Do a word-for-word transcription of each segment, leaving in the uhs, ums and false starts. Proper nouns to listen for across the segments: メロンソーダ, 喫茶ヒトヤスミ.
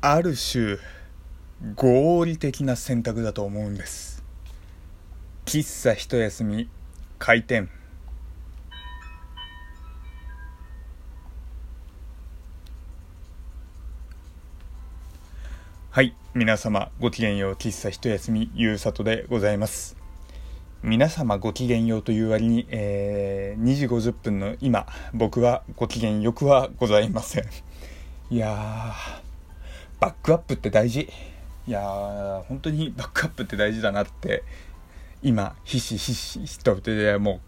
ある種合理的な選択だと思うんです。喫茶一休み開店。はい、皆様ごきげんよう。喫茶一休みゆうさとでございます。皆様ごきげんようという割に、えー、にじごじゅっぷんの今、僕はごきげんよくはございません。いやー、バックアップって大事。いやー、本当にバックアップって大事だなって今ひしひしと、もう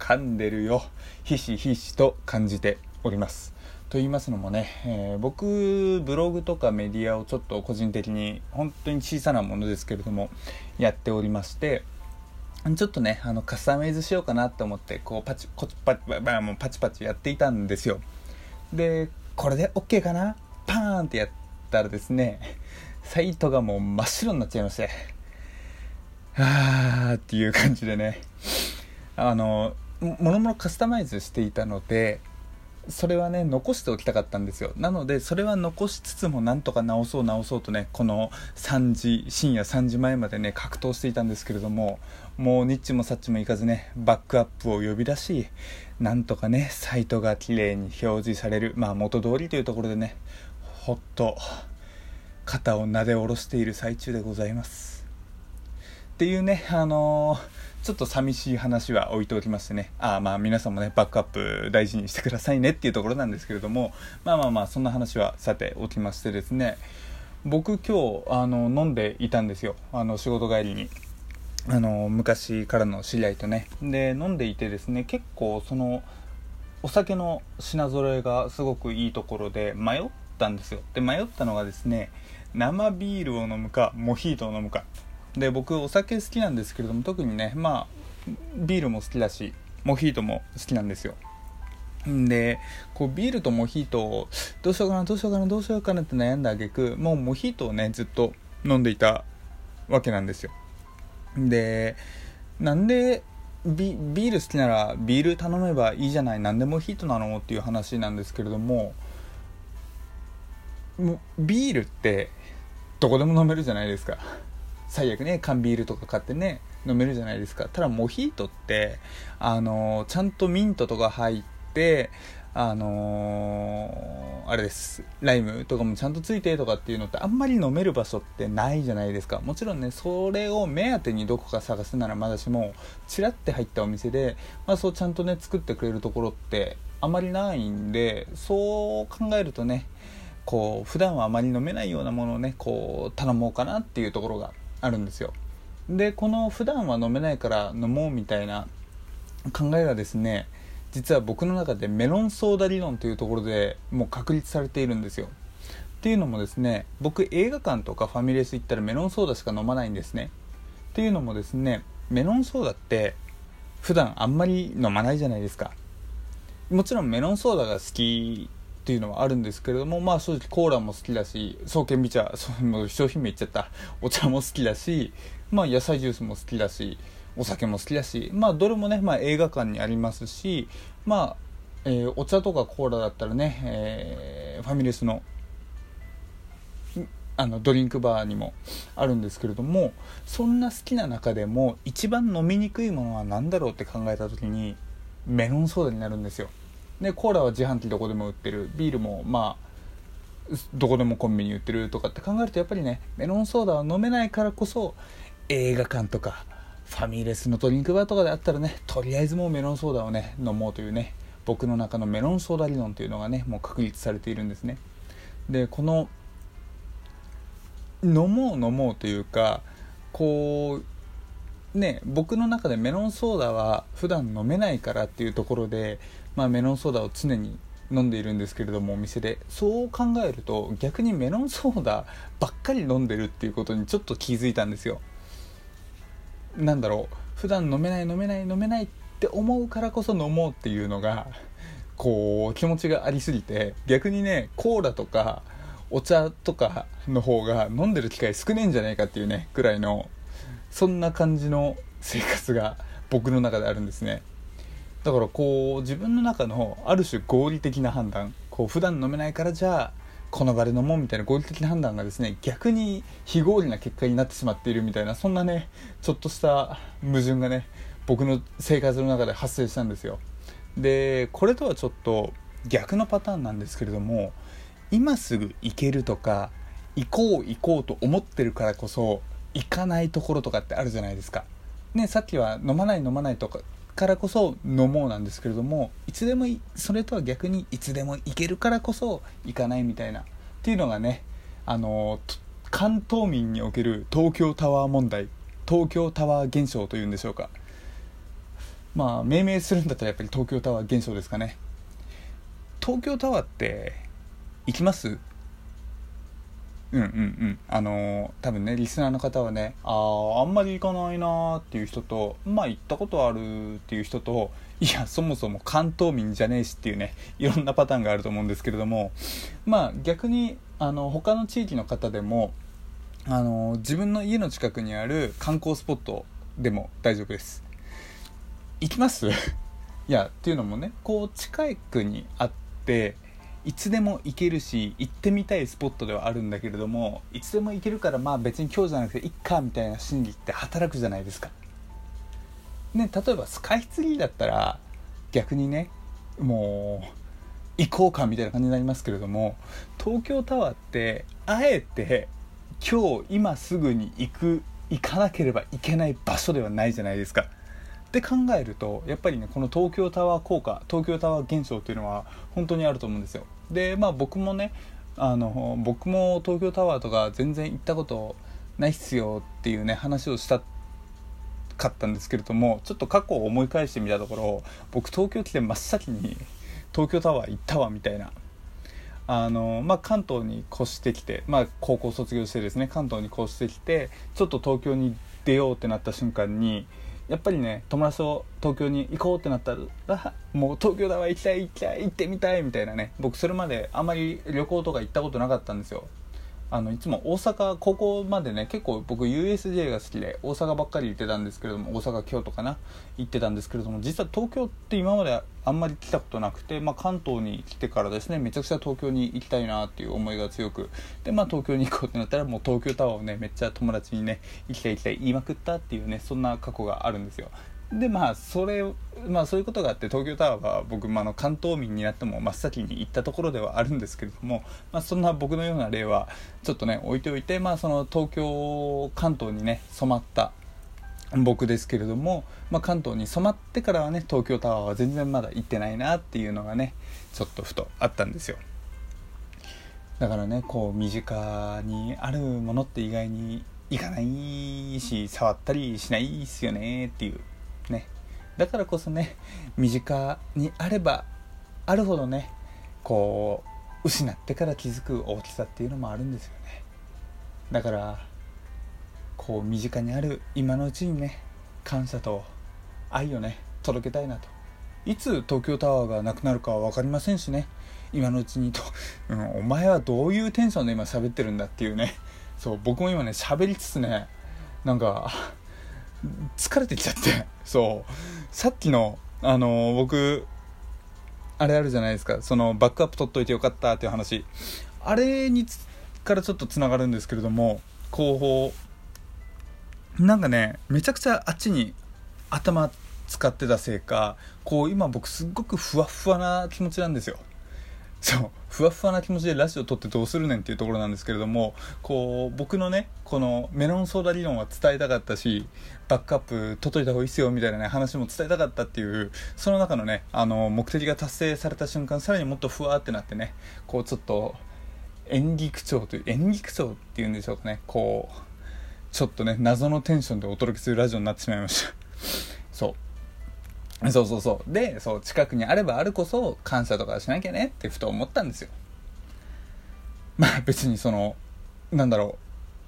噛んでるよ、ひしひしと感じております。と言いますのもね、えー、僕ブログとかメディアをちょっと個人的に本当に小さなものですけれどもやっておりまして、ちょっとねあのカスタマイズしようかなと思ってこうパチコチパチもうパチパチやっていたんですよ。でこれで OK かな、パーンってやったらですね、サイトがもう真っ白になっちゃいまして、あーっていう感じでね、あのもろもろカスタマイズしていたので、それはね残しておきたかったんですよ。なのでそれは残しつつもなんとか直そう直そうとね、このさんじ深夜さんじまえまでね格闘していたんですけれども、もうニッチもサッチもいかずね、バックアップを呼び出し、なんとかねサイトが綺麗に表示される、まあ元通りというところでね、ほっと肩をなで下ろしている最中でございますっていうね、あのーちょっと寂しい話は置いておきましてね、あーまあ皆さんもねバックアップ大事にしてくださいねっていうところなんですけれども、まあまあまあそんな話はさておきましてですね、僕今日あの飲んでいたんですよ、あの仕事帰りにあの昔からの知り合いとね。で飲んでいてですね、結構そのお酒の品揃えがすごくいいところで迷ったんですよ。で迷ったのがですね、生ビールを飲むかモヒートを飲むかで、僕お酒好きなんですけれども、特にねまあビールも好きだしモヒートも好きなんですよ。でこうビールとモヒートをどうしようかなどうしようかなどうしようかなって悩んだ挙句、もうモヒートをねずっと飲んでいたわけなんですよ。でなんで ビ, ビール好きならビール頼めばいいじゃない、なんでモヒートなのっていう話なんですけれども、もビールってどこでも飲めるじゃないですか。最悪ね缶ビールとか買ってね飲めるじゃないですか。ただモヒートってあのー、ちゃんとミントとか入ってあのー、あれですライムとかもちゃんとついてとかっていうのって、あんまり飲める場所ってないじゃないですか。もちろんねそれを目当てにどこか探すならまだしも、チラって入ったお店で、まあ、そうちゃんとね作ってくれるところってあまりないんで、そう考えるとねこう普段はあまり飲めないようなものをねこう頼もうかなっていうところがあるんですよ。でこの普段は飲めないから飲もうみたいな考えがですね、実は僕の中でメロンソーダ理論というところでもう確立されているんですよ。っていうのもですね、僕映画館とかファミレス行ったらメロンソーダしか飲まないんですね。っていうのもですね、メロンソーダって普段あんまり飲まないじゃないですか。もちろんメロンソーダが好きっていうのはあるんですけれども、まあ正直コーラも好きだし、爽健美茶、もう商品名言っちゃった、お茶も好きだし、まあ野菜ジュースも好きだし、お酒も好きだし、まあどれもね、まあ映画館にありますし、まあ、えー、お茶とかコーラだったらね、えー、ファミレスのあのドリンクバーにもあるんですけれども、そんな好きな中でも一番飲みにくいものは何だろうって考えた時にメロンソーダになるんですよ。でコーラは自販機どこでも売ってる、ビールもまあどこでもコンビニ売ってるとかって考えると、やっぱりねメロンソーダは飲めないからこそ、映画館とかファミレスのドリンクバーとかであったらね、とりあえずもうメロンソーダをね飲もうというね、僕の中のメロンソーダ理論というのがねもう確立されているんですね。でこの飲もう飲もうというか、こうね僕の中でメロンソーダは普段飲めないからっていうところで、まあ、メロンソーダを常に飲んでいるんですけれども、お店でそう考えると逆にメロンソーダばっかり飲んでるっていうことにちょっと気づいたんですよ。なんだろう、普段飲めない飲めない飲めないって思うからこそ飲もうっていうのがこう気持ちがありすぎて、逆にねコーラとかお茶とかの方が飲んでる機会少ねえんじゃないかっていうねくらいの、そんな感じの生活が僕の中であるんですね。だからこう自分の中のある種合理的な判断、こう普段飲めないからじゃあこの場で飲もうみたいな合理的な判断がですね、逆に非合理な結果になってしまっているみたいな、そんなねちょっとした矛盾がね僕の生活の中で発生したんですよ。でこれとはちょっと逆のパターンなんですけれども、今すぐ行けるとか行こう行こうと思ってるからこそ行かないところとかってあるじゃないですか、ね、さっきは飲まない飲まないとかからこそ飲もうなんですけれども、いつでもそれとは逆にいつでも行けるからこそ行かないみたいなっていうのがね、あの関東民における東京タワー問題、東京タワー現象というんでしょうか。まあ命名するんだったらやっぱり東京タワー現象ですかね。東京タワーって行きます？うんうんうんあのー、多分ねリスナーの方はね、あああんまり行かないなっていう人と、まあ行ったことあるっていう人と、いやそもそも関東民じゃねえしっていうね、いろんなパターンがあると思うんですけれども、まあ逆にあの他の地域の方でも、あのー、自分の家の近くにある観光スポットでも大丈夫です。行きますいやっていうのもね、こう近くにあっていつでも行けるし行ってみたいスポットではあるんだけれども、いつでも行けるからまあ別に今日じゃなくていっかみたいな心理って働くじゃないですか、ね、例えばスカイツリーだったら逆にねもう行こうかみたいな感じになりますけれども、東京タワーってあえて今日今すぐに行く行かなければいけない場所ではないじゃないですか。って考えるとやっぱりね、この東京タワー効果、東京タワー現象っていうのは本当にあると思うんですよ。でまあ僕もねあの僕も東京タワーとか全然行ったことないっすよっていうね話をしたかったんですけれども、ちょっと過去を思い返してみたところ、僕東京来て真っ先に東京タワー行ったわみたいな、あのまあ、関東に越してきて、まあ、高校卒業してですね関東に越してきてちょっと東京に出ようってなった瞬間にやっぱりね友達と東京に行こうってなったらもう東京タワー行きたい行きたい行ってみたいみたいなね、僕それまであまり旅行とか行ったことなかったんですよ。あのいつも大阪、高校までね結構僕 ユーエスジェー が好きで大阪ばっかり行ってたんですけれども、大阪京都かな行ってたんですけれども、実は東京って今まであんまり来たことなくて、まあ、関東に来てからですねめちゃくちゃ東京に行きたいなっていう思いが強くで、まあ、東京に行こうってなったらもう東京タワーをねめっちゃ友達にね行きたい行きたい言いまくったっていうね、そんな過去があるんですよ。でまあそれ、まあ、そういうことがあって東京タワーは僕、まあ、の関東民になっても真っ先に行ったところではあるんですけれども、まあ、そんな僕のような例はちょっとね置いておいて、まあ、その東京関東にね染まった僕ですけれども、まあ、関東に染まってからはね東京タワーは全然まだ行ってないなっていうのがねちょっとふとあったんですよ。だからねこう身近にあるものって意外に行かないし触ったりしないっすよねっていうね、だからこそね身近にあればあるほどねこう失ってから気づく大きさっていうのもあるんですよね。だからこう身近にある今のうちにね感謝と愛をね届けたいなと。いつ東京タワーがなくなるかは分かりませんしね、今のうちにと、うん、お前はどういうテンションで今喋ってるんだっていうね、そう僕も今ね喋りつつねなんか疲れてきちゃって、そうさっきのあのー、僕あれあるじゃないですか、そのバックアップ取っといてよかったっていう話、あれにつからちょっとつながるんですけれども、後方なんかねめちゃくちゃあっちに頭使ってたせいかこう今僕すっごくふわふわな気持ちなんですよ。そうふわふわな気持ちでラジオ撮ってどうするねんっていうところなんですけれども、こう僕のねこのメロンソーダ理論は伝えたかったし、バックアップ取っといた方がいいっすよみたいなね話も伝えたかったっていう、その中のねあの目的が達成された瞬間さらにもっとふわってなってね、こうちょっと演技口調という演技口調っていうんでしょうかね、こうちょっとね謎のテンションでお届けするラジオになってしまいましたそうそうそうそうでそう近くにあればあるこそ感謝とかしなきゃねってふと思ったんですよ。まあ別にそのなんだろ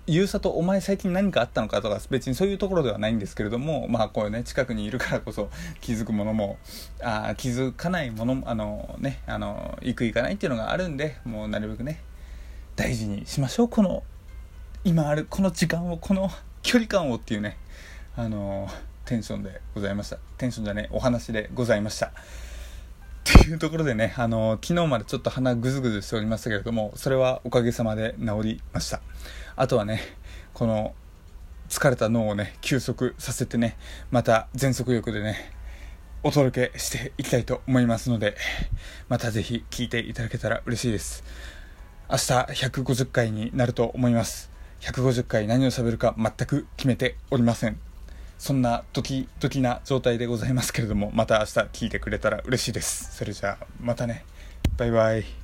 うゆうさとお前最近何かあったのかとか別にそういうところではないんですけれども、まあこういうね近くにいるからこそ気づくものもあ気づかないものもあのねあの行く行かないっていうのがあるんで、もうなるべくね大事にしましょう、この今あるこの時間をこの距離感をっていうねあのー、テンションでございましたテンションじゃねえお話でございました。っていうところでね、あの昨日までちょっと鼻ぐずぐずしておりましたけれども、それはおかげさまで治りました。あとはね、この疲れた脳をね休息させてね、また全速力でねお届けしていきたいと思いますので、またぜひ聞いていただけたら嬉しいです。明日ひゃくごじゅっかいになると思います。ひゃくごじゅっかい何を喋るか全く決めておりません。そんなドキドキな状態でございますけれども、また明日聞いてくれたら嬉しいです。それじゃあまたね、バイバイ。